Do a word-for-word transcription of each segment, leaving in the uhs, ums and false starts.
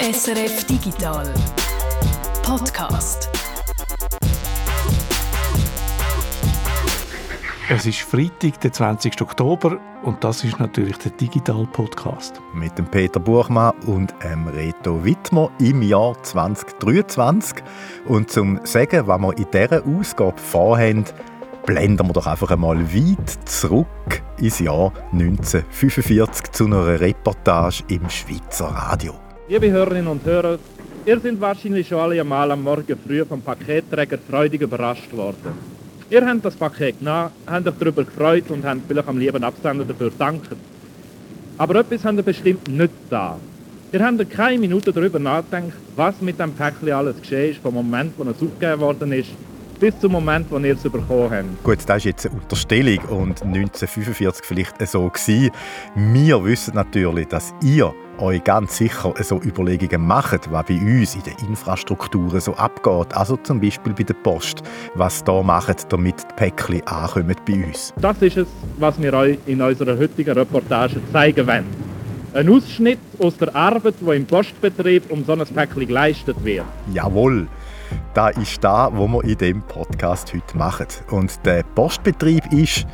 S R F Digital Podcast. Es ist Freitag, der zwanzigsten Oktober, und das ist natürlich der Digital Podcast. Mit dem Peter Buchmann und dem Reto Widmer im Jahr zwanzig dreiundzwanzig. Und zum sagen, was wir in dieser Ausgabe vorhaben, blenden wir doch einfach einmal weit zurück ins Jahr neunzehnhundertfünfundvierzig zu einer Reportage im Schweizer Radio. Liebe Hörerinnen und Hörer, ihr seid wahrscheinlich schon alle einmal am Morgen früh vom Paketträger freudig überrascht worden. Ihr habt das Paket genommen, habt euch darüber gefreut und habt vielleicht am lieben Absender dafür danken. Aber etwas habt ihr bestimmt nicht da. Ihr habt keine Minute darüber nachgedacht, was mit dem Päckchen alles geschehen ist, vom Moment, wo es aufgegeben worden ist, bis zum Moment, wo ihr es bekommen habt. Gut, das ist jetzt eine Unterstellung und neunzehnhundertfünfundvierzig vielleicht so gewesen. Wir wissen natürlich, dass ihr euch ganz sicher so Überlegungen macht, was bei uns in den Infrastrukturen so abgeht. Also zum Beispiel bei der Post, was da macht, damit die Päckchen ankommen bei uns. Das ist es, was wir euch in unserer heutigen Reportage zeigen wollen. Ein Ausschnitt aus der Arbeit, die im Postbetrieb um so ein Päckchen geleistet wird. Jawohl. Das ist das, was wir in diesem Podcast heute machen. Und der Postbetrieb ist,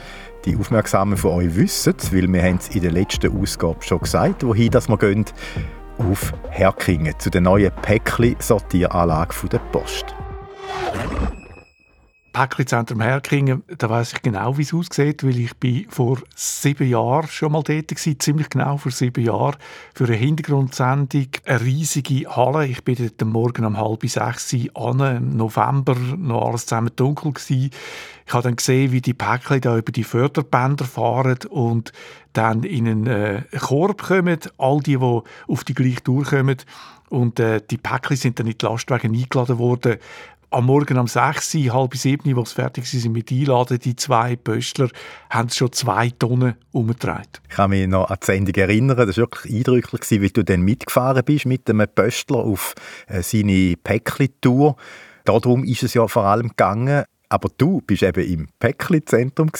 die Aufmerksamen von euch wissen, weil wir haben es in der letzten Ausgabe schon gesagt, wohin das wir gehen, auf Härkingen, zu der neuen Päckli-Sortieranlage der Post. Päckli-Zentrum Härkingen, da weiss ich genau, wie es aussieht, weil ich bin vor sieben Jahren schon mal dort war, ziemlich genau vor sieben Jahren, für eine Hintergrundsendung, eine riesige Halle. Ich bin dort am Morgen um halb sechs Uhr an, im November, noch alles zusammen dunkel gewesen. Ich habe dann gesehen, wie die Päckchen da über die Förderbänder fahren und dann in einen äh, Korb kommen, all die, die auf die gleiche Tour kommen. Und äh, die Päckchen sind dann in die Lastwagen eingeladen worden. Am Morgen um sechs Uhr, halb sieben Uhr, als sie fertig waren mit Einladen, die zwei Pöstler, haben schon zwei Tonnen umgetragen. Ich kann mich noch an die Sendung erinnern. Das war wirklich eindrücklich, weil du dann mitgefahren bist mit einem Pöstler auf seine Päckli-Tour. Darum ist es ja vor allem gegangen. Aber du warst eben im Päckli-Zentrum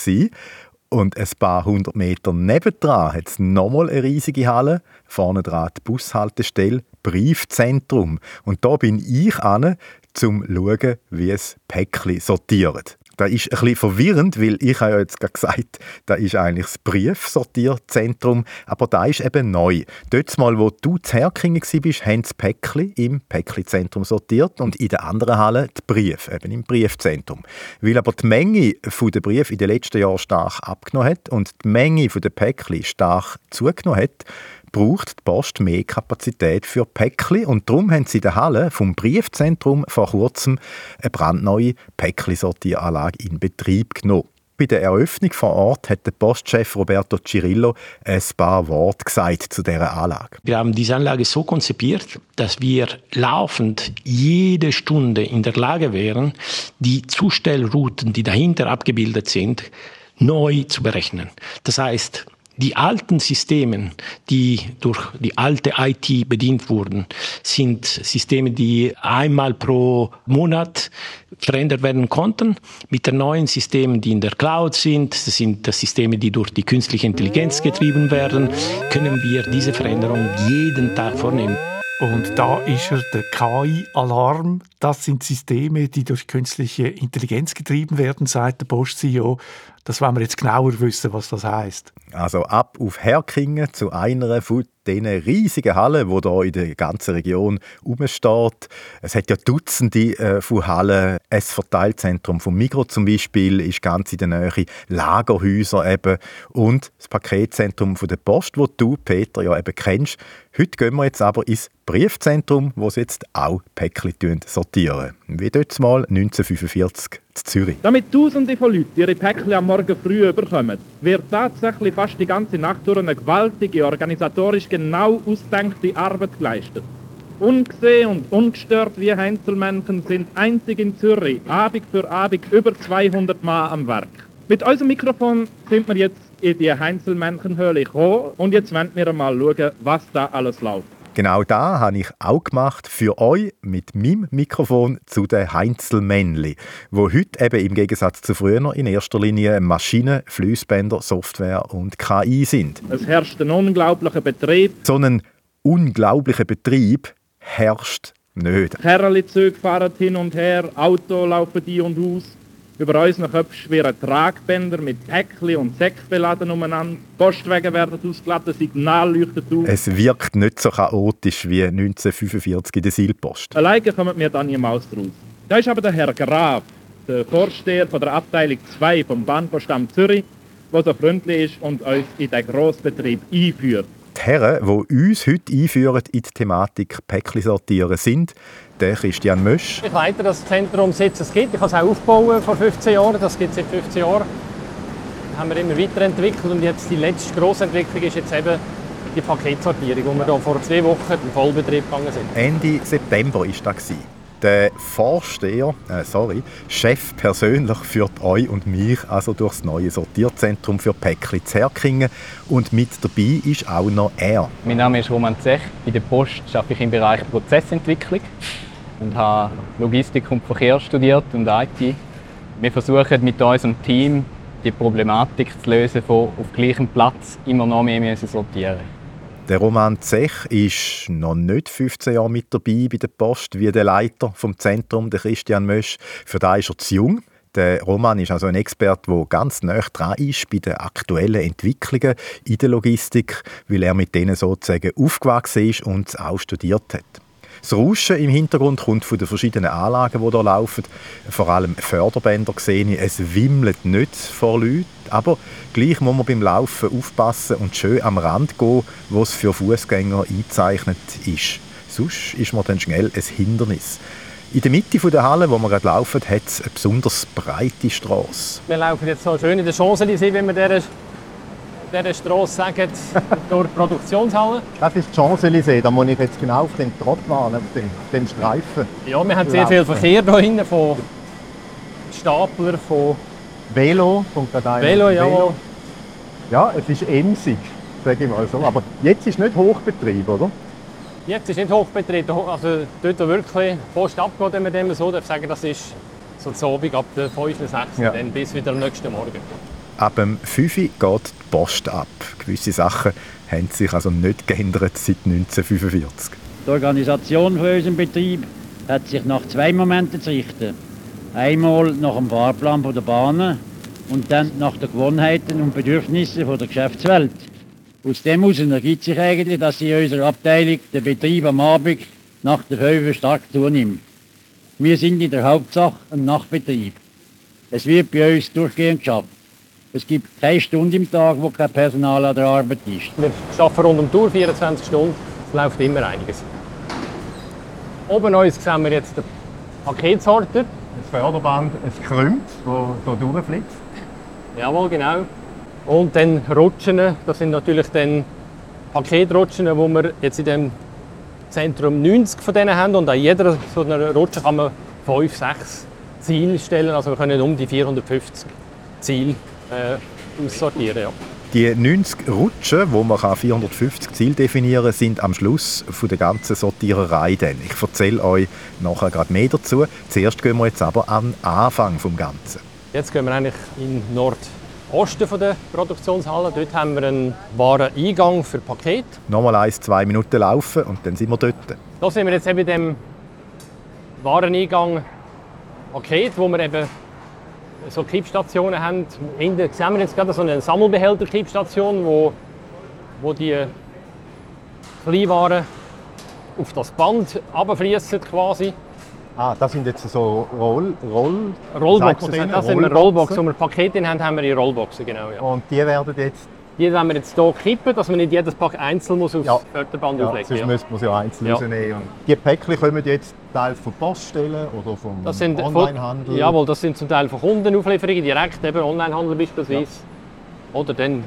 und ein paar hundert Meter nebendran hat es nochmal eine riesige Halle. Vorne dran die Bushaltestelle, Briefzentrum. Und da bin ich hin, um zu schauen, wie es Päckchen sortiert. Das ist ein bisschen verwirrend, weil ich habe ja jetzt gerade gesagt, das ist eigentlich das Briefsortierzentrum, aber das ist eben neu. Dort mal, wo du zu Härkingen warst, haben das Päckchen im Päckchenzentrum sortiert und in der anderen Halle die Briefe, eben im Briefzentrum. Weil aber die Menge der Briefe in den letzten Jahren stark abgenommen hat und die Menge der Päckchen stark zugenommen hat, braucht die Post mehr Kapazität für Päckchen und darum haben sie in der Halle vom Briefzentrum vor kurzem eine brandneue Päckli-Sortieranlage in Betrieb genommen. Bei der Eröffnung vor Ort hat der Postchef Roberto Cirillo ein paar Worte gesagt zu dieser Anlage. Wir haben diese Anlage so konzipiert, dass wir laufend jede Stunde in der Lage wären, die Zustellrouten, die dahinter abgebildet sind, neu zu berechnen. Das heißt, die alten Systeme, die durch die alte I T bedient wurden, sind Systeme, die einmal pro Monat verändert werden konnten. Mit den neuen Systemen, die in der Cloud sind, das sind das Systeme, die durch die künstliche Intelligenz getrieben werden, können wir diese Veränderung jeden Tag vornehmen. Und da ist er, der K I-Alarm. Das sind Systeme, die durch künstliche Intelligenz getrieben werden, sagt der Post-C E O. Das wollen wir jetzt genauer wissen, was das heisst. Also ab auf Härkingen zu einer von diesen riesigen Hallen, die hier in der ganzen Region rumsteht. Es hat ja Dutzende von Hallen. Ein Verteilzentrum von Migros zum Beispiel ist ganz in der Nähe. Lagerhäuser eben. Und das Paketzentrum von der Post, das du, Peter, ja eben kennst. Heute gehen wir jetzt aber ins Briefzentrum, wo sie jetzt auch Päckchen sortieren. Wie dort mal neunzehnhundertfünfundvierzig in Zürich. Damit Tausende von Leuten ihre Päckchen am Morgen früh bekommen, wird tatsächlich fast die ganze Nacht durch eine gewaltige, organisatorisch genau ausgedachte Arbeit geleistet. Ungesehen und ungestört wie Einzelmännchen sind einzig in Zürich Abend für Abend über zweihundert Mann am Werk. Mit unserem Mikrofon sind wir jetzt in die Einzelmännchenhöhle gekommen und jetzt wollen wir mal schauen, was da alles läuft. Genau das habe ich auch gemacht für euch mit meinem Mikrofon zu den Heinzelmännli, die heute eben im Gegensatz zu früher in erster Linie Maschinen, Fließbänder, Software und K I sind. Es herrscht ein unglaublicher Betrieb. So einen unglaublichen Betrieb herrscht nicht. Kerrli-Züge fahren hin und her, Autos laufen ein und aus. Über unseren Köpfen schwirren Tragbänder mit Päckchen und Säcken beladen umeinander. Postwege werden ausgeladen, Signal leuchtet auf. Es wirkt nicht so chaotisch wie neunzehnhundertfünfundvierzig in der Seilpost. Alleine kommen wir da niemals draus. Da ist aber der Herr Graf, der Vorsteher von der Abteilung zwei vom Bahnpostamt Zürich, der so freundlich ist und uns in den Grossbetrieb einführt. Die Herren, die uns heute einführen in die Thematik Päckchen sortieren, sind der Christian Mösch. Ich leite das Zentrum, seit es gibt. Ich habe es auch aufgebaut vor fünfzehn Jahren. Das gibt es seit fünfzehn Jahren. Das haben wir immer weiterentwickelt. Und jetzt die letzte grosse Entwicklung ist jetzt eben die Paketsortierung, wo wir hier vor zwei Wochen in den Vollbetrieb gegangen sind. Ende September war das. Der Vorsteher, äh, sorry, Chef persönlich führt euch und mich also durchs neue Sortierzentrum für Päckchen zu Härkingen. Und mit dabei ist auch noch er. Mein Name ist Roman Zech. Bei der Post arbeite ich im Bereich Prozessentwicklung und habe Logistik und Verkehr studiert und I T. Wir versuchen mit unserem Team die Problematik zu lösen, von auf gleichem Platz immer noch mehr müssen sortieren müssen. Der Roman Zech ist noch nicht fünfzehn Jahre mit dabei bei der Post, wie der Leiter vom Zentrum, der Christian Mösch. Für den ist er zu jung. Der Roman ist also ein Experte, der ganz nah dran ist bei den aktuellen Entwicklungen in der Logistik, weil er mit denen sozusagen aufgewachsen ist und es auch studiert hat. Das Rauschen im Hintergrund kommt von den verschiedenen Anlagen, die hier laufen. Vor allem Förderbänder sehe ich. Es wimmelt nicht vor Leuten. Aber gleich muss man beim Laufen aufpassen und schön am Rand gehen, wo es für Fußgänger eingezeichnet ist. Sonst ist man dann schnell ein Hindernis. In der Mitte der Halle, wo wir gerade laufen, hat es eine besonders breite Strasse. Wir laufen jetzt so schön in der Champs-Élysées, wenn wir dieser dieser Strasse sagen, durch die Produktionshalle. Das ist die Champs-Élysées, da muss ich jetzt genau auf den Trott machen, auf den, den Streifen. Ja, wir haben sehr viel Verkehr hier hinten, von Stapler, von Velo. Velo, ja. Velo. Ja, es ist emsig, sage ich mal so. Aber jetzt ist nicht Hochbetrieb, oder? Jetzt ist nicht Hochbetrieb. Also dort wirklich Post abgeht, wenn man dem so sagen, das ist so zu Abend ab der fünf Uhr sechs Uhr, ja. Dann bis wieder am nächsten Morgen. Ab dem fünf Uhr geht die Post ab. Gewisse Sachen haben sich also nicht geändert seit neunzehnhundertfünfundvierzig. Die Organisation von unserem Betrieb hat sich nach zwei Momenten zu richten. Einmal nach dem Fahrplan der Bahnen und dann nach den Gewohnheiten und Bedürfnissen der Geschäftswelt. Aus dem heraus ergibt sich eigentlich, dass in unserer Abteilung der Betrieb am Abend nach der fünf Uhr stark zunimmt. Wir sind in der Hauptsache ein Nachtbetrieb. Es wird bei uns durchgehend geschafft. Es gibt keine Stunde im Tag, wo kein Personal an der Arbeit ist. Wir arbeiten rund um die Uhr, vierundzwanzig Stunden. Es läuft immer einiges. Oben uns sehen wir jetzt den Paketsorter. Das Förderband, es krümmt, das hier durchflitzt. Jawohl, genau. Und dann Rutschen. Das sind natürlich dann Paketrutschen, die wir jetzt in dem Zentrum neunzig von denen haben. Und an jeder so einer Rutsche kann man fünf, sechs Ziele stellen. Also wir können um die vierhundertfünfzig Ziele Äh, aussortieren, ja. Die neunzig Rutschen, wo man vierhundertfünfzig Ziele definieren kann, sind am Schluss von der ganzen Sortiererei. Denn ich erzähle euch nachher gerade mehr dazu. Zuerst gehen wir jetzt aber an den Anfang des Ganzen. Jetzt gehen wir eigentlich in den Nordosten von der Produktionshalle. Dort haben wir einen Wareneingang für Pakete. Nochmal ein, zwei Minuten laufen und dann sind wir dort. Da sind wir jetzt eben in dem Wareneingang Paket, wo wir eben so Kippstationen haben. In der, sehen wir jetzt gerade so eine Sammelbehälter-Kippstation, wo, wo die Kleinwaren auf das Band runterfliessen quasi. Ah, das sind jetzt so Roll... Roll Rollboxen. Das, das sind wir Rollboxen. Wenn wir Pakete haben, haben wir in Rollboxen, genau. Ja. Und die werden jetzt... Die werden wir jetzt hier kippen, dass man nicht jedes Pack einzeln aufs ja. Förderband ja, auflegen muss. Sonst müsste man sie ja einzeln ja. rausnehmen. Die Päckchen kommen jetzt teils von Poststellen oder vom das sind Onlinehandel? Von, jawohl, das sind zum Teil von Kundenauflieferungen, direkt eben Onlinehandel beispielsweise. Ja. Oder dann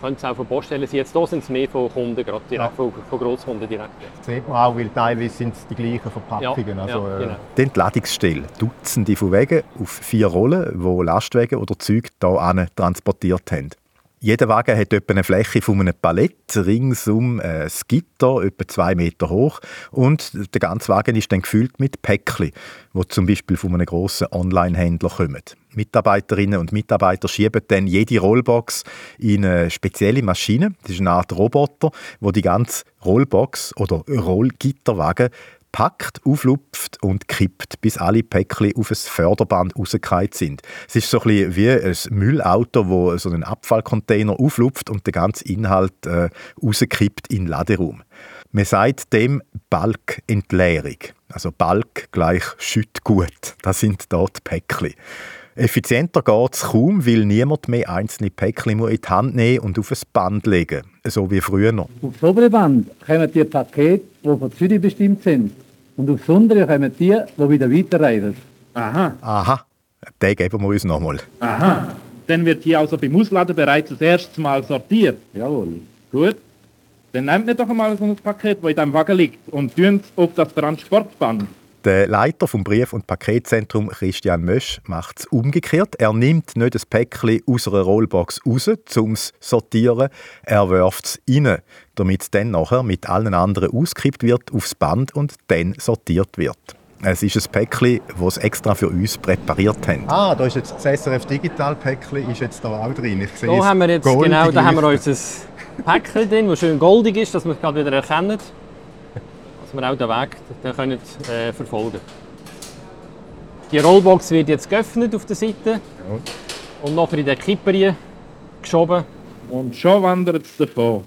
können es auch von Poststellen sein. Jetzt hier sind es mehr von Kunden, gerade direkt, ja. von, von Grosskunden direkt. Das sieht man auch, weil teilweise sind es die gleichen Verpackungen. Ja. Also, ja, genau. Die Entladungsstelle, Dutzende von Wegen auf vier Rollen, die Lastwagen oder Züge hierhin transportiert haben. Jeder Wagen hat etwa eine Fläche von einem Palett, ringsum ein Gitter, etwa zwei Meter hoch. Und der ganze Wagen ist dann gefüllt mit Päckchen, die zum Beispiel von einem grossen Online-Händler kommen. Mitarbeiterinnen und Mitarbeiter schieben dann jede Rollbox in eine spezielle Maschine. Das ist eine Art Roboter, der die ganze Rollbox oder Rollgitterwagen packt, auflupft und kippt, bis alle Päckchen auf ein Förderband rausgefallen sind. Es ist so ein bisschen wie ein Müllauto, das so einen Abfallcontainer auflupft und den ganzen Inhalt äh, rauskippt in den Laderaum. Man sagt dem Balkentleerung. Also Balk gleich Schüttgut. Das sind dort Päckchen. Effizienter geht es kaum, weil niemand mehr einzelne Päckchen in die Hand nehmen und auf ein Band legen muss, so wie früher noch. Auf das obere Band kommen die Pakete, die von Zürich bestimmt sind. Und auf das untere kommen die, die wieder weiterreisen. Aha. Aha. Den geben wir uns nochmal. Aha. Dann wird hier also beim Ausladen bereits das erste Mal sortiert. Jawohl. Gut. Dann nehmt ihr doch einmal so ein Paket, das in diesem Wagen liegt, und tun es auf das Transportband. Der Leiter vom Brief- und Paketzentrum, Christian Mösch, macht es umgekehrt. Er nimmt nicht das Päckchen aus einer Rollbox raus, um es zu sortieren. Er wirft es rein, damit es dann nachher mit allen anderen ausgekippt wird aufs Band und dann sortiert wird. Es ist ein Päckchen, das sie extra für uns präpariert haben. Ah, da ist jetzt das S R F Digital Päckchen ist jetzt da auch drin. Ich sehe da haben wir jetzt genau, da haben wir unser Päckchen drin, das schön goldig ist, dass wir es gerade wieder erkennen. Dass wir auch den Weg den können, äh, verfolgen. Die Rollbox wird jetzt geöffnet auf der Seite ja. und nachher in den Kipper geschoben. Und schon wandert es davon.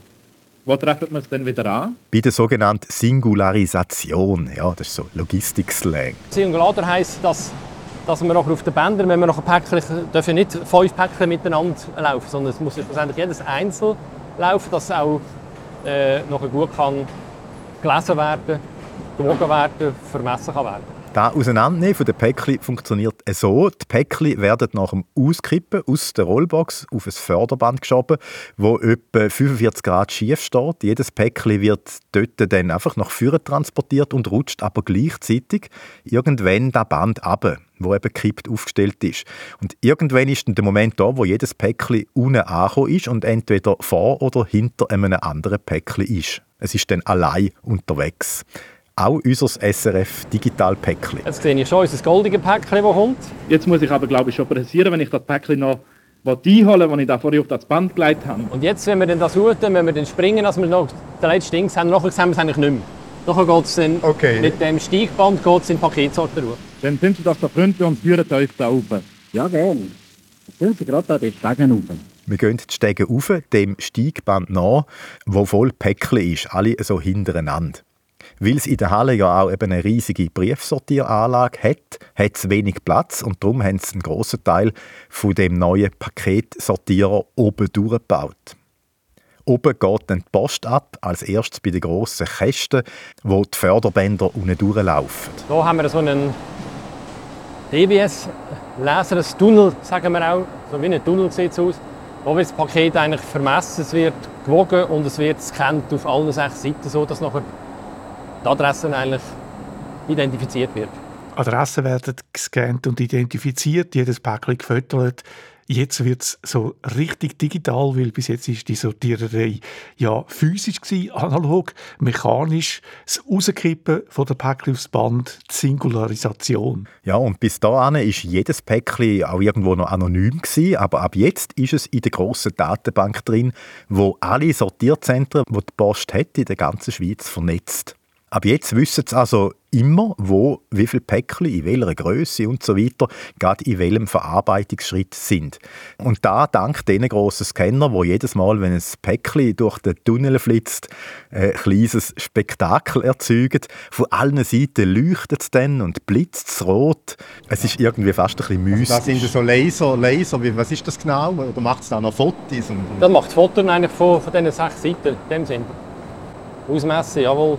Wo treffen wir es dann wieder an? Bei der sogenannten Singularisation. Ja, das ist so Logistik-Slang. Singular heisst, dass, dass wir nachher auf den Bändern, wenn wir nachher Päckchen, dürfen nicht fünf Päckchen miteinander laufen, sondern es muss jedes einzeln laufen, dass es auch äh, nachher gut kann gelesen werden, gewogen werden, vermessen kann werden. Das Auseinandernehmen von den Päckchen funktioniert so. Die Päckchen werden nach dem Auskippen aus der Rollbox auf ein Förderband geschoben, das etwa fünfundvierzig Grad schief steht. Jedes Päckchen wird dort dann einfach nach vorne transportiert und rutscht aber gleichzeitig irgendwann das Band runter, wo eben gekippt aufgestellt ist. Und irgendwann ist dann der Moment da, wo jedes Päckchen unten angekommen ist und entweder vor oder hinter einem anderen Päckchen ist. Es ist dann allein unterwegs. Auch unser S R F-Digital-Päckchen. Jetzt sehe ich schon unser goldiges Päckchen, das kommt. Jetzt muss ich aber, glaube ich, schon pressieren, wenn ich das Päckchen noch einholen will, das ich da vorher auf das Band gelegt habe. Und jetzt, wenn wir dann das suchen, wenn wir dann springen, dass wir noch den letzten Dings haben, nachher sehen wir es eigentlich nicht mehr. Nachher geht es dann okay. mit dem Steigband geht's in den Paketsorten rauf. Dann sind Sie doch so freundlich und führen euch da rauf. Ja, gerne. Dann sind Sie gerade an den Stegen rauf. Wir gehen die Stege rauf, dem Steigband nach, wo voll Päckchen ist, alle so hintereinander. Weil es in der Halle ja auch eben eine riesige Briefsortieranlage hat, hat es wenig Platz und darum haben sie einen grossen Teil von dem neuen Paketsortierer oben durchgebaut. Oben geht dann die Post ab, als erstes bei den grossen Kästen, wo die Förderbänder unten durchlaufen. Hier haben wir so einen D B S-Laser, ein Tunnel, sagen wir auch. So wie ein Tunnel sieht es aus. Wo wird das Paket eigentlich vermessen, es wird gewogen und es wird gescannt auf allen sechs Seiten, sodass nachher die Adressen eigentlich identifiziert wird. Adressen werden gescannt und identifiziert, jedes Päckchen gefüttert. Jetzt wird es so richtig digital, weil bis jetzt war die Sortiererei ja physisch gewesen, analog, mechanisch, das Rauskippen von der Päckchen aufs Band, die Singularisation. Ja, und bis dahin war jedes Päckchen auch irgendwo noch anonym gewesen, aber ab jetzt ist es in der grossen Datenbank drin, wo alle Sortierzentren, die die Post hat, in der ganzen Schweiz vernetzt. Ab jetzt wissen sie also immer, wo, wie viele Päckchen, in welcher Grösse und so weiter, gerade in welchem Verarbeitungsschritt sind. Und da dank diesen grossen Scanner, die jedes Mal, wenn ein Päckchen durch den Tunnel flitzt, ein kleines Spektakel erzeugen. Von allen Seiten leuchtet es dann und blitzt es rot. Es ist irgendwie fast ein bisschen mystisch. Also das sind so Laser, Laser, was ist das genau? Oder macht es da noch Fotos? Das macht Fotos eigentlich von, von diesen sechs Seiten, in dem Sinn. Ausmessen, jawohl.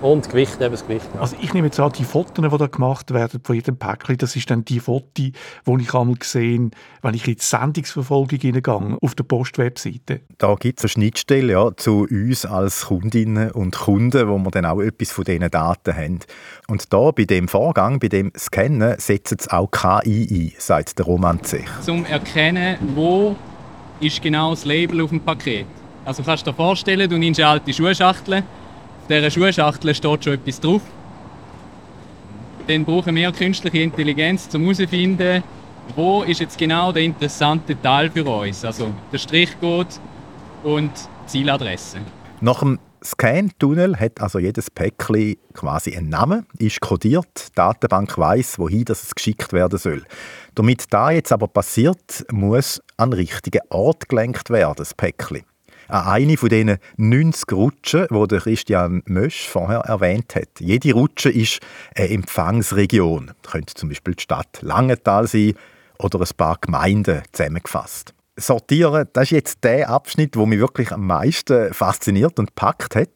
Und Gewicht, eben das Gewicht. Ja. Also ich nehme jetzt an, die Fotos, die da gemacht werden von jedem Päckchen, das ist dann die Fotos, die ich einmal gesehen habe, wenn ich in die Sendungsverfolgung hineingehe, auf der Post-Webseite. Da gibt es eine Schnittstelle ja, zu uns als Kundinnen und Kunden, wo wir dann auch etwas von diesen Daten haben. Und da bei dem Vorgang, bei dem Scannen, setzt es auch K I ein, sagt der Roman Zech. Zum Erkennen, wo ist genau das Label auf dem Paket. Also kannst du dir vorstellen, du nimmst eine alte Schuhschachtel, auf dieser Schuhschachtel steht schon etwas drauf. Dann brauchen wir künstliche Intelligenz, um herauszufinden, wo ist jetzt genau der interessante Teil für uns? Also der Strichcode und die Zieladresse. Nach dem Scan-Tunnel hat also jedes Päckchen quasi einen Namen, ist kodiert, die Datenbank weiss, wohin es geschickt werden soll. Damit das jetzt aber passiert, muss an den richtigen Ort gelenkt werden, das Päckchen. An eine von diesen neunzig Rutschen, die Christian Mösch vorher erwähnt hat. Jede Rutsche ist eine Empfangsregion. Das könnte zum Beispiel die Stadt Langenthal sein oder ein paar Gemeinden zusammengefasst. Sortieren, das ist jetzt der Abschnitt, der mich wirklich am meisten fasziniert und gepackt hat.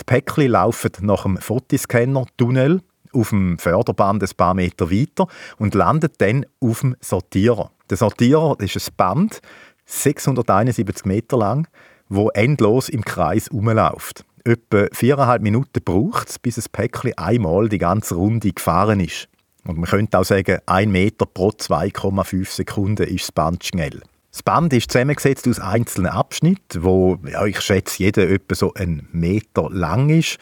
Die Päckchen laufen nach dem Fotoscanner-Tunnel auf dem Förderband ein paar Meter weiter und landen dann auf dem Sortierer. Der Sortierer ist ein Band, sechshunderteinundsiebzig Meter lang, wo endlos im Kreis rumläuft. Etwa viereinhalb Minuten braucht es, bis das Päckchen einmal die ganze Runde gefahren ist. Und man könnte auch sagen, ein Meter pro zwei Komma fünf Sekunden ist das Band schnell. Das Band ist zusammengesetzt aus einzelnen Abschnitten, wo, ja, ich schätze, jeder etwa so einen Meter lang ist.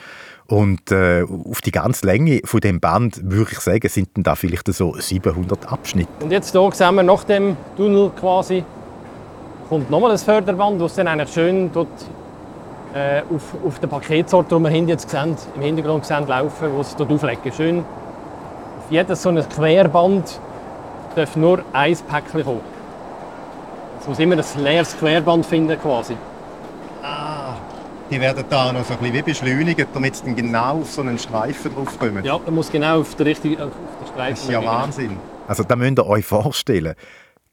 Und äh, auf die ganze Länge von dem Band, würde ich sagen, sind dann da vielleicht so siebenhundert Abschnitte. Und jetzt hier sehen wir nach dem Tunnel quasi, kommt nochmal ein Förderband, das dann eigentlich schön dort, äh, auf, auf den Paketsort, den wir jetzt sehen, im Hintergrund sehen, laufen, wo es dort auflegen. Schön, auf jedes so ein Querband darf nur ein Päckchen kommen. Jetzt muss immer ein leeres Querband finden quasi. Ah, die werden da noch so ein bisschen wie beschleunigt, damit sie dann genau auf so einen Streifen draufkommen. Ja, man muss genau auf den richtigen auf den Streifen. Das ist ja Wahnsinn. Gehen. Also da müsst ihr euch vorstellen.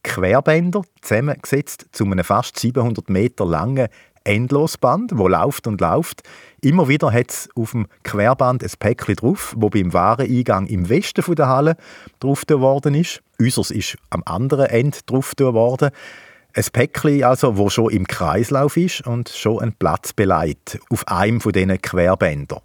Querbänder zusammengesetzt zu einem fast siebenhundert Meter langen Endlosband, das läuft und läuft. Immer wieder hat es auf dem Querband ein Päckchen drauf, das beim Wareneingang im Westen der Halle draufgetan worden ist. Unseres ist am anderen Ende draufgetan worden. Ein Päckchen, also, das schon im Kreislauf ist und schon einen Platz belegt auf einem dieser Querbänder.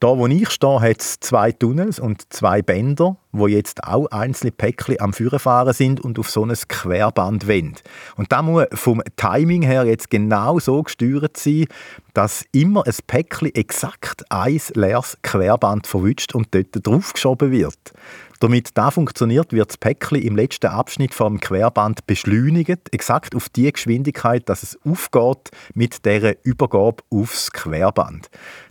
Da, wo ich stehe, hat es zwei Tunnels und zwei Bänder, wo jetzt auch einzelne Päckchen am Führen fahren sind und auf so ein Querband wenden. Und da muss vom Timing her jetzt genau so gesteuert sein, dass immer ein Päckchen exakt ein leeres Querband verwischt und dort draufgeschoben wird. Damit das funktioniert, wird das Päckchen im letzten Abschnitt vom Querband beschleunigt, exakt auf die Geschwindigkeit, dass es aufgeht mit dieser Übergabe aufs Querband.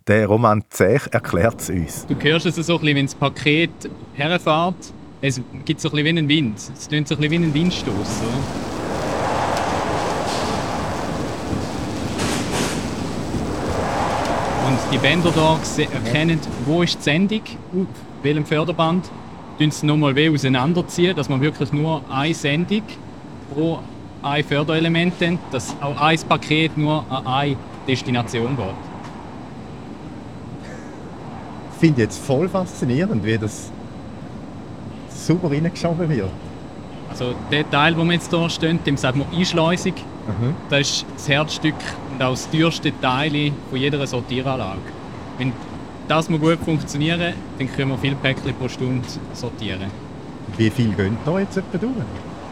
Der Roman Zech erklärt es uns. Du hörst es so ein bisschen, wenn das Paket herfährt, es gibt so ein bisschen wie einen Wind. Es tönt so ein bisschen wie ein Windstoß. Oder? Und die Bänder hier erkennen, wo ist die Sendung, auf welchem Förderband. Wir ziehen es nochmal auseinanderziehen, dass man wirklich nur eine Sendung pro ein Förderelement hat, dass auch ein Paket nur an eine Destination geht. Ich finde jetzt voll faszinierend, wie das super reingeschoben wird. Also der Teil, wo wir jetzt hier stehen, dem sagt man Einschleusung. Mhm. Das ist das Herzstück und auch das teuerste Teil von jeder Sortieranlage. Wenn das muss gut funktionieren, dann können wir viele Päckchen pro Stunde sortieren. Wie viel gehen da jetzt etwa durch?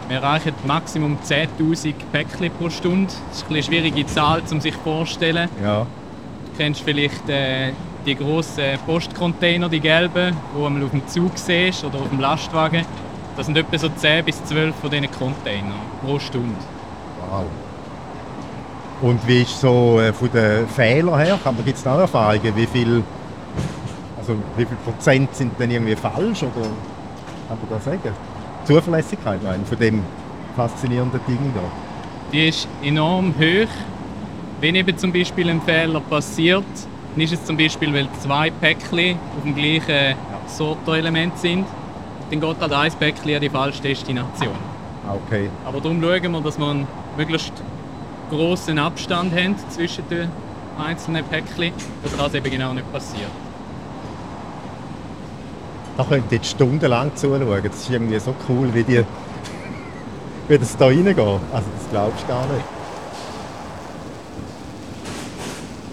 Wir erreichen maximum zehntausend Päckchen pro Stunde. Das ist eine schwierige Zahl, um sich vorstellen. Ja. Du kennst vielleicht äh, die grossen Postcontainer, die gelben, die man auf dem Zug siehst oder auf dem Lastwagen. Das sind etwa so zehn bis zwölf von diesen Containern pro Stunde. Wow. Und wie ist so äh, von den Fehlern her? Gibt es da Erfahrungen? Wie viel Also, wie viel Prozent sind denn irgendwie falsch? Oder kann man das sagen? Zuverlässigkeit nein, von dem faszinierenden Ding hier. Die ist enorm hoch. Wenn eben zum Beispiel ein Fehler passiert, dann ist es zum Beispiel, weil zwei Päckchen auf dem gleichen Sorterelement sind, dann geht halt ein Päckchen an die falsche Destination. Okay. Aber darum schauen wir, dass wir einen möglichst grossen Abstand haben zwischen den einzelnen Päckchen, dass das eben genau nicht passiert. Da könnt ihr jetzt stundenlang zuschauen. Das ist irgendwie so cool, wie, die, wie das da reingeht. Also das glaubst du gar nicht.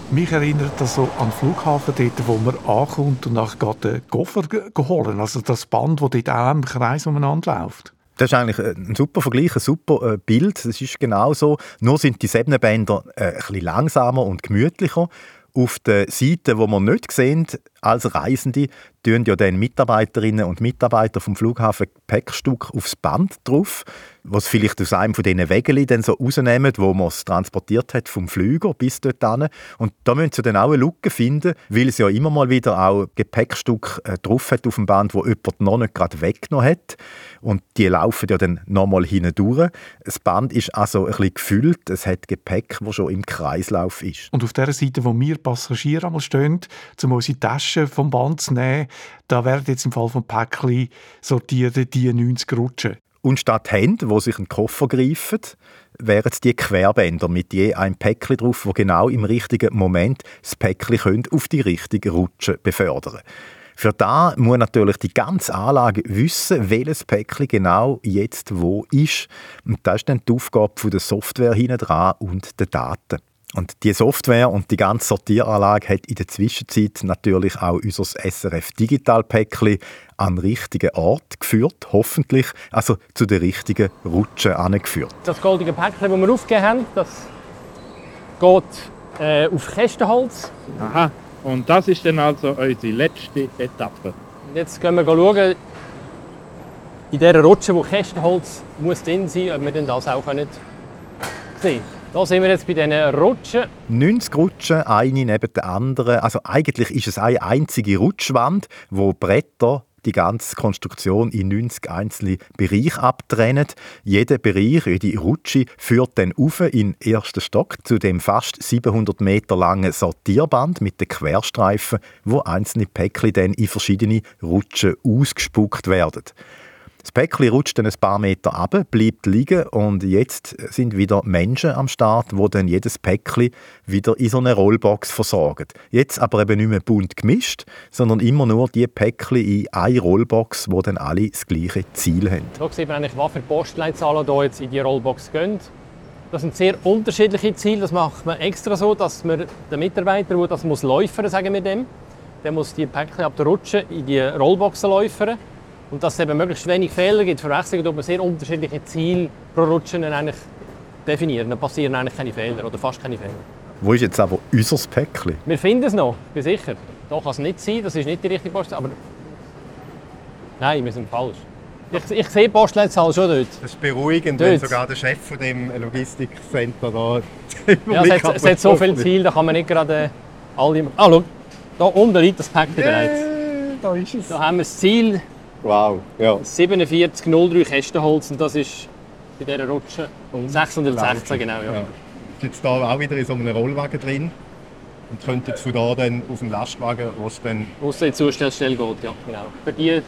Mich erinnert das so an den Flughafen, dort, wo man ankommt und nachher geht den Koffer holen. Also das Band, das dort auch im Kreis umeinander läuft. Das ist eigentlich ein super Vergleich, ein super Bild. Das ist genau so. Nur sind die Säbnenbänder ein bisschen langsamer und gemütlicher. Auf den Seiten, die wir nicht sehen, Als Reisende tun ja dann Mitarbeiterinnen und Mitarbeiter vom Flughafen Gepäckstück aufs Band drauf, was vielleicht aus einem von diesen Wägeli dann so rausnehmen, wo man es transportiert hat vom Flüger bis dort hin. Und da müssen sie dann auch eine Lücke finden, weil es ja immer mal wieder auch Gepäckstück drauf hat auf dem Band, wo jemand noch nicht gerade weggenommen hat. Und die laufen ja dann nochmal hindurch. Das Band ist also ein bisschen gefüllt. Es hat Gepäck, das schon im Kreislauf ist. Und auf der Seite, wo wir Passagiere einmal stehen, um unsere Taschen vom Band zu nehmen, da werden jetzt im Fall von Päckchen sortiert die neunzig Rutschen. Und statt Hände, die sich einen Koffer greifen, wären es die Querbänder mit je einem Päckchen drauf, die genau im richtigen Moment das Päckchen auf die richtige Rutsche befördern können. Für das muss natürlich die ganze Anlage wissen, welches Päckchen genau jetzt wo ist. Und das ist dann die Aufgabe der Software hinten dran und der Daten. Und die Software und die ganze Sortieranlage hat in der Zwischenzeit natürlich auch unser S R F Digital Päckchen an den richtigen Ort geführt, hoffentlich, also zu den richtigen Rutschen angeführt. Das goldige Päckchen, das wir aufgegeben haben, das geht äh, auf Kästenholz. Aha, und das ist dann also unsere letzte Etappe. Und jetzt gehen wir schauen, in dieser Rutsche, wo Kästenholz muss drin sein, ob wir denn das auch sehen können. Da sind wir jetzt bei diesen Rutschen. neunzig Rutschen, eine neben der anderen. Also eigentlich ist es eine einzige Rutschwand, wo Bretter die ganze Konstruktion in neunzig einzelne Bereiche abtrennen. Jeder Bereich, jede Rutsche führt dann auf in den ersten Stock zu dem fast siebenhundert Meter langen Sortierband mit den Querstreifen, wo einzelne Päckchen dann in verschiedene Rutschen ausgespuckt werden. Das Päckchen rutscht dann ein paar Meter runter, bleibt liegen und jetzt sind wieder Menschen am Start, die dann jedes Päckchen wieder in so eine Rollbox versorgen. Jetzt aber eben nicht mehr bunt gemischt, sondern immer nur die Päckchen in eine Rollbox, die dann alle das gleiche Ziel haben. Hier sieht man eigentlich, was für Postleitzahlen hier jetzt in die Rollbox gehen. Das sind sehr unterschiedliche Ziele. Das macht man extra so, dass man den Mitarbeiter, der das muss läufern, sagen wir dem, der muss die Päckchen ab der Rutsche in die Rollbox läufern. Und dass es eben möglichst wenig Fehler gibt, Verwechslungen, da man sehr unterschiedliche Ziele pro Rutschen eigentlich definieren. Dann passieren eigentlich keine Fehler oder fast keine Fehler. Wo ist jetzt aber unser Päckchen? Wir finden es noch, bin sicher. Da kann es nicht sein, das ist nicht die richtige Postleitzahl. Aber nein, wir sind falsch. Ich, ich sehe die Postleitzahl schon dort. Das ist beruhigend, dort. Wenn sogar der Chef von dem Logistikcenter da den Überblick ja, es hat. Es hat so viele Ziele, da kann man nicht gerade alle... Ah, schau, da unten liegt das Päckchen yeah, bereits. Da ist es. Da haben wir das Ziel. Wow, ja. siebenundvierzig null drei Kästenholz und das ist bei dieser Rutsche sechshundertsechzehn, genau, ja. Ja. Ist jetzt hier auch wieder in so einem Rollwagen drin und könnt jetzt von da dann auf den Lastwagen, wo es dann... Wo es in die Zustellstelle geht, ja, genau. Für diese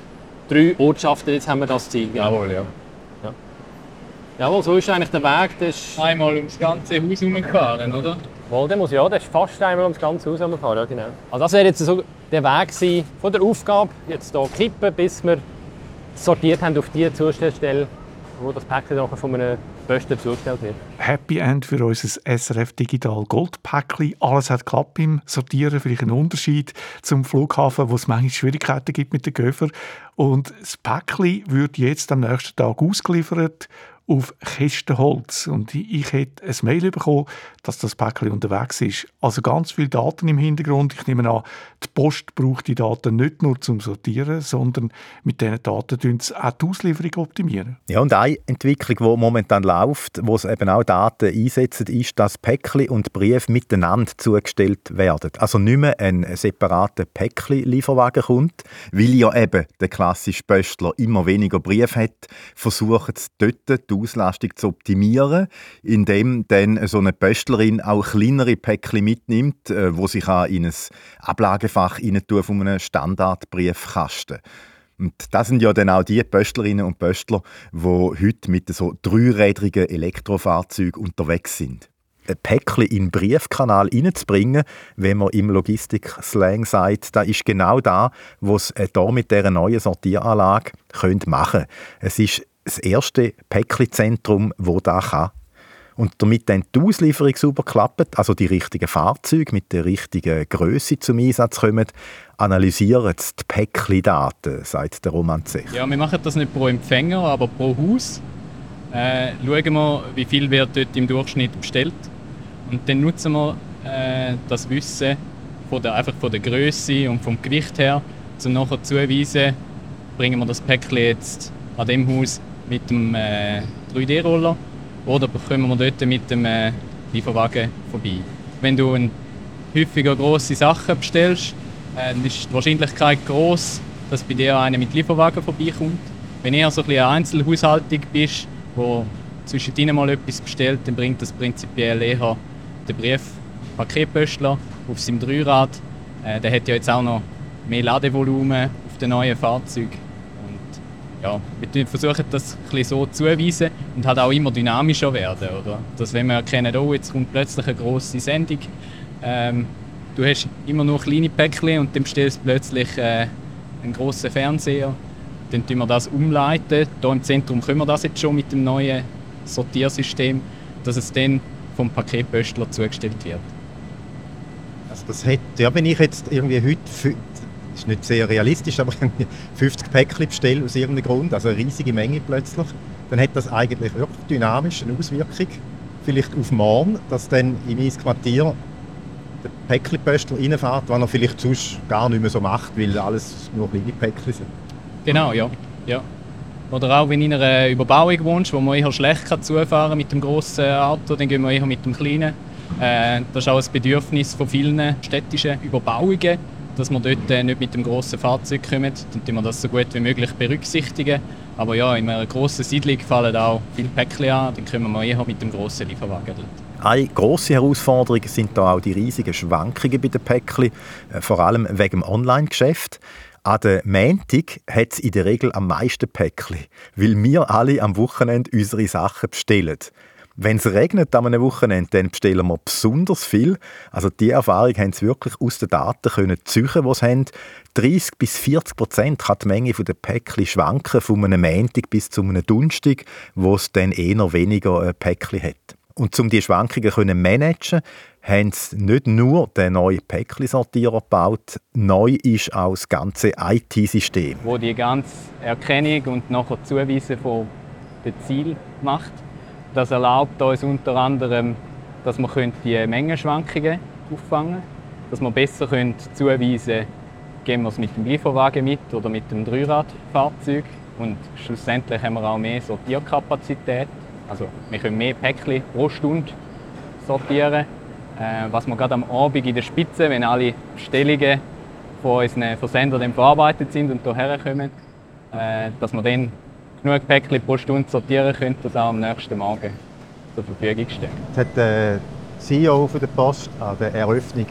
drei Ortschaften jetzt haben wir das Ziel, genau. Jawohl, ja. Ja. Jawohl, so ist eigentlich der Weg, das ist... Einmal ums ganze Haus herumgefahren, oder? Wohl, der muss ja, das ist fast einmal ums ganze Haus herumgefahren, ja, genau. Also das wäre jetzt so... der Weg sein, von der Aufgabe, jetzt hier kippen, bis wir sortiert haben auf die Zustellstelle, wo das Päckchen nachher von einem Posten zugestellt wird. Happy End für unser S R F Digital Goldpäckchen. Alles hat geklappt beim Sortieren, vielleicht ein Unterschied zum Flughafen, wo es manchmal Schwierigkeiten gibt mit den Köfern. Und das Päckchen wird jetzt am nächsten Tag ausgeliefert auf Kästenholz. Und ich hätte ein Mail bekommen, dass das Päckchen unterwegs ist. Also ganz viele Daten im Hintergrund. Ich nehme an, die Post braucht die Daten nicht nur zum Sortieren, sondern mit diesen Daten tun sie auch die Auslieferung optimieren. Ja, und eine Entwicklung, die momentan läuft, wo es eben auch Daten einsetzen, ist, dass Päckchen und Brief miteinander zugestellt werden. Also nicht mehr ein separater Päckchen-Lieferwagen kommt, weil ja eben der klassische Postler immer weniger Briefe hat, versuchen sie dort, Auslastung zu optimieren, indem dann so eine Pöstlerin auch kleinere Päckchen mitnimmt, wo sich in ein Ablagefach hineintun von einem Standardbriefkasten. Und das sind ja dann auch die Pöstlerinnen und Pöstler, die heute mit so dreirädrigen Elektrofahrzeugen unterwegs sind. Ein Päckchen in den Briefkanal reinzubringen, wenn man im Logistik-Slang sagt, das ist genau das, was es hier mit dieser neuen Sortieranlage machen können. Es ist das erste Päckchenzentrum, das das kann. Und damit dann die Auslieferung sauber klappt, also die richtigen Fahrzeuge mit der richtigen Größe zum Einsatz kommen, analysieren sie die Päckchendaten, sagt der Roman Zech. Ja, wir machen das nicht pro Empfänger, aber pro Haus. Äh, schauen wir, wie viel wird dort im Durchschnitt bestellt. Und dann nutzen wir äh, das Wissen von der, einfach von der Grösse und vom Gewicht her, um nachher zuweisen, bringen wir das Päckchen jetzt an diesem Haus mit dem äh, drei D-Roller oder kommen wir dort mit dem äh, Lieferwagen vorbei. Wenn du ein, häufiger grosse Sachen bestellst, äh, dann ist die Wahrscheinlichkeit gross, dass bei dir einer mit Lieferwagen vorbeikommt. Wenn eher so ein bisschen eine Einzelhaushaltung bist, wo zwischendrin mal etwas bestellt, dann bringt das prinzipiell eher den Brief Paketpöstler auf seinem Dreirad. Äh, der hat ja jetzt auch noch mehr Ladevolumen auf den neuen Fahrzeugen. Und ja, wir versuchen das ein bisschen so zuweisen und halt auch immer dynamischer werden. Oder? Dass wenn wir erkennen, oh, jetzt kommt plötzlich eine grosse Sendung, ähm, du hast immer nur kleine Päckchen und dann bestellst du plötzlich äh, einen grossen Fernseher. Dann tun wir das umleiten. Hier im Zentrum können wir das jetzt schon mit dem neuen Sortiersystem, dass es dann vom Paketpöstler zugestellt wird. Also das hat, ja, wenn ich jetzt irgendwie heute, das ist nicht sehr realistisch, aber fünfzig Päckchen bestelle aus irgendeinem Grund, also eine riesige Menge plötzlich, dann hat das eigentlich wirklich dynamisch eine Auswirkung, vielleicht auf morgen, dass dann in mein Quartier der Päckchenpöstler reinfährt, was er vielleicht sonst gar nicht mehr so macht, weil alles nur kleine Päckchen sind. Genau, ja. ja. Oder auch wenn du in einer Überbauung wohnst, wo man eher schlecht zufahren kann mit dem grossen Auto, dann gehen wir eher mit dem kleinen. Äh, das ist auch ein Bedürfnis von vielen städtischen Überbauungen, dass wir dort äh, nicht mit dem grossen Fahrzeug kommen. Dann tun wir das so gut wie möglich berücksichtigen. Aber ja, in einer grossen Siedlung fallen auch viele Päckchen an, dann kommen wir eher mit dem grossen Lieferwagen dort. Eine grosse Herausforderung sind da auch die riesigen Schwankungen bei den Päckchen, vor allem wegen dem Online-Geschäft. An den Montag hat es in der Regel am meisten Päckchen, weil wir alle am Wochenende unsere Sachen bestellen. Wenn es regnet an einem Wochenende, dann bestellen wir besonders viel. Also diese Erfahrung haben sie wirklich aus den Daten können ziehen, die sie haben. dreissig bis vierzig Prozent kann die Menge der Päckchen schwanken, von einem Montag bis zu einem Donnerstag, wo es dann eher weniger Päckchen hat. Und um diese Schwankungen zu managen, haben sie nicht nur den neuen Päckchensortierer gebaut, neu ist auch das ganze I T-System. Wo die ganze Erkennung und nachher Zuweisen von den Zielen macht. Das erlaubt uns unter anderem, dass wir die Mengenschwankungen auffangen können, dass wir besser zuweisen können, gehen wir es mit dem Lieferwagen mit oder mit dem Dreiradfahrzeug. Und schlussendlich haben wir auch mehr Sortierkapazität. Also wir können mehr Päckchen pro Stunde sortieren, äh, was wir gerade am Abend in der Spitze, wenn alle Bestellungen von unseren Versendern verarbeitet sind und hierher kommen, äh, dass wir dann genug Päckchen pro Stunde sortieren können, das auch am nächsten Morgen zur Verfügung stehen. Jetzt hat der C E O von der Post an der Eröffnung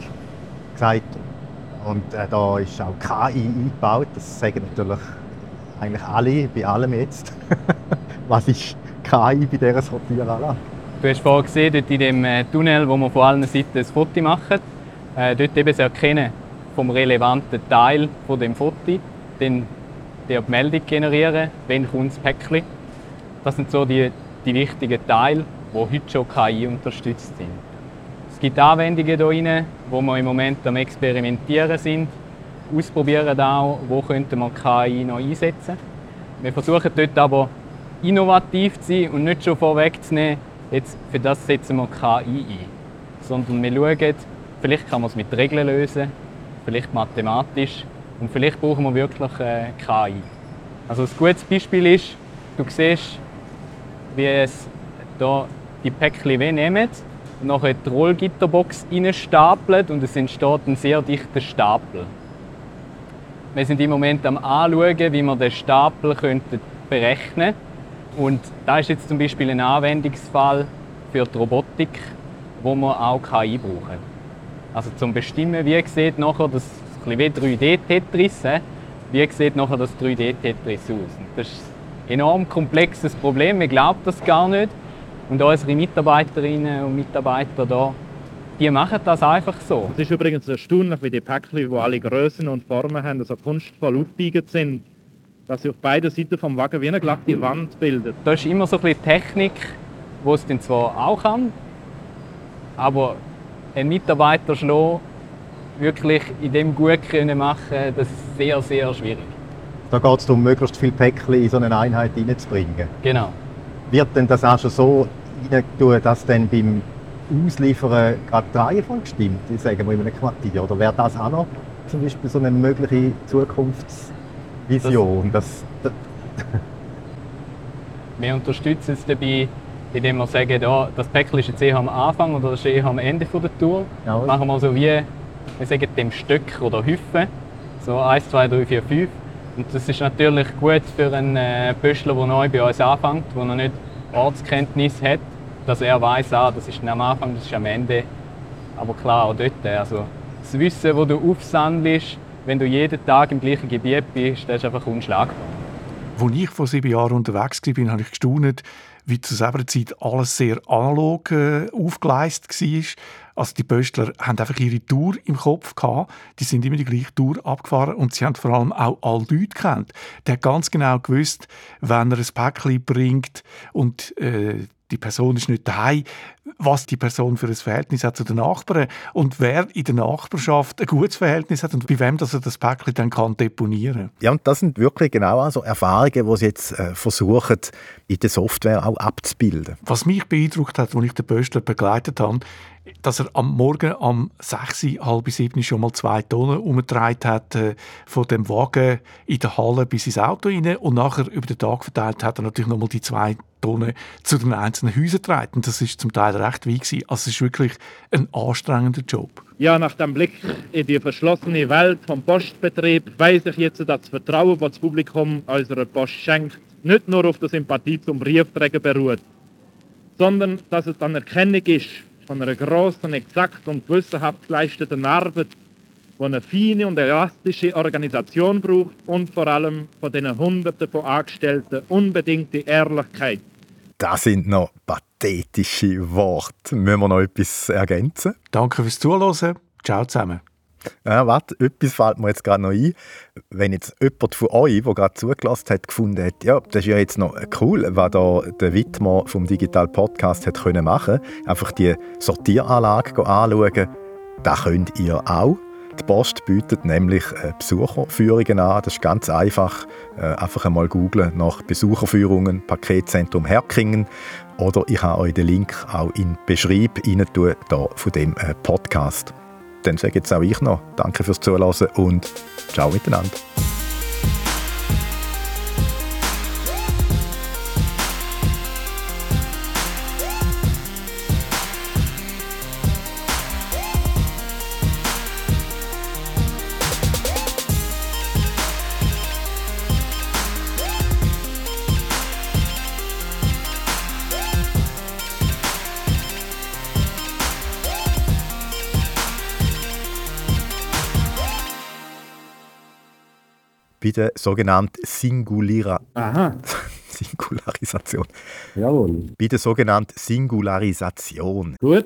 gesagt, und äh, da ist auch K I eingebaut, das sagen natürlich eigentlich alle, bei allem jetzt. Was ist K I bei dieser Sortieranlage? Du hast vorhin gesehen, dort in dem Tunnel, wo wir von allen Seiten ein Foto machen, äh, dort eben das Erkennen vom relevanten Teil von dem Foto, dann die Meldung generieren, wenn kommt das Päckchen. Das sind so die, die wichtigen Teile, die heute schon K I unterstützt sind. Es gibt Anwendungen hier, wo wir im Moment am Experimentieren sind, ausprobieren auch, wo könnte man K I noch einsetzen. Wir versuchen dort aber innovativ zu sein und nicht schon vorwegzunehmen, jetzt für das setzen wir K I ein. Sondern wir schauen, vielleicht kann man es mit Regeln lösen, vielleicht mathematisch und vielleicht brauchen wir wirklich äh, K I. Also ein gutes Beispiel ist, du siehst, wie es da die Päckchen nehmen und nachher die Rollgitterbox reinstapelt und es entsteht ein sehr dichter Stapel. Wir sind im Moment am Anschauen, wie wir den Stapel berechnen könnten. Und da ist jetzt zum Beispiel ein Anwendungsfall für die Robotik, wo wir auch K I brauchen. Also zum Bestimmen, wie sieht nachher das ein bisschen wie drei D-Tetris, wie sieht nachher das drei D-Tetris aus? Und das ist ein enorm komplexes Problem, man glaubt das gar nicht. Und unsere Mitarbeiterinnen und Mitarbeiter hier, die machen das einfach so. Es ist übrigens erstaunlich, wie die Päckchen, die alle Grössen und Formen haben, also kunstvoll aufgebiegt sind, dass sie auf beiden Seiten vom Wagen wie eine glatte Wand bildet. Da ist immer so ein bisschen Technik, die es dann zwar auch kann, aber ein Mitarbeiter schlagen, wirklich in dem gut können machen, das ist sehr, sehr schwierig. Da geht es darum, möglichst viele Päckchen in so eine Einheit hineinzubringen. Genau. Wird denn das auch schon so hinein, dass dann beim Ausliefern gerade die Reihe voll gestimmt, sagen wir in einem Quartier? Oder wäre das auch noch zum Beispiel so eine mögliche Zukunftsvision? Das, das, das wir unterstützen es dabei, indem wir sagen, oh, das Päckchen ist jetzt eher am Anfang oder das ist eher am Ende der Tour. Ja, machen wir so wie, wir sagen dem Stück oder Hüpfen, so eins, zwei, drei, vier, fünf. Und das ist natürlich gut für einen Büschler, der neu bei uns anfängt, der noch nicht Ortskenntnis hat, dass er weiss, ah, das ist am Anfang, das ist am Ende. Aber klar, auch dort. Also, das Wissen, das du aufsammelst, wenn du jeden Tag im gleichen Gebiet bist, das ist einfach unschlagbar. Als ich vor sieben Jahren unterwegs war, habe ich gestaunt, wie zu selber Zeit alles sehr analog äh, aufgeleistet war. Also die Pöstler haben einfach ihre Tour im Kopf gehabt. Die sind immer die gleiche Tour abgefahren und sie haben vor allem auch alle Leute gekannt. Der hat ganz genau gewusst, wenn er ein Päckchen bringt und äh, die Person ist nicht daheim, was die Person für ein Verhältnis hat zu den Nachbarn und wer in der Nachbarschaft ein gutes Verhältnis hat und bei wem dass er das Päckchen dann kann deponieren. Ja, und das sind wirklich genau also Erfahrungen, die sie jetzt äh, versuchen, in der Software auch abzubilden. Was mich beeindruckt hat, als ich den Pöstler begleitet habe, dass er am Morgen um sechs, halb sieben schon mal zwei Tonnen umgetragen hat, äh, von dem Wagen in der Halle bis ins Auto rein und nachher über den Tag verteilt hat er natürlich noch mal die zwei Tonnen zu den einzelnen Häusern getragen. Und das ist zum Teil recht weit gewesen. Also es ist wirklich ein anstrengender Job. Ja, nach dem Blick in die verschlossene Welt vom Postbetrieb weiss ich jetzt, dass das Vertrauen, das das Publikum unserer Post schenkt, nicht nur auf der Sympathie zum Briefträger beruht, sondern dass es eine Anerkennung ist von einer grossen, exakt und gewissenhaft geleisteten Arbeit, die eine feine und elastische Organisation braucht und vor allem von den Hunderten von Angestellten unbedingte Ehrlichkeit. Das sind noch pathetische Worte. Müssen wir noch etwas ergänzen? Danke fürs Zuhören. Ciao zusammen. Ja, warte, etwas fällt mir jetzt gerade noch ein. Wenn jetzt jemand von euch, der gerade zugelassen hat, gefunden hat, ja, das ist ja jetzt noch cool, was da der Widmer vom Digital Podcast hat können machen, einfach die Sortieranlage anschauen, das könnt ihr auch. Die Post bietet nämlich Besucherführungen an. Das ist ganz einfach. Einfach einmal googlen nach Besucherführungen, Paketzentrum Härkingen. Oder ich habe euch den Link auch in den Beschreib reintun, hier von dem Podcast. Dann sage jetzt auch ich noch danke fürs Zuhören und ciao miteinander. Bei der sogenannten Singulara- Aha. Singularisation. Jawohl. Bei der sogenannten Singularisation. Gut.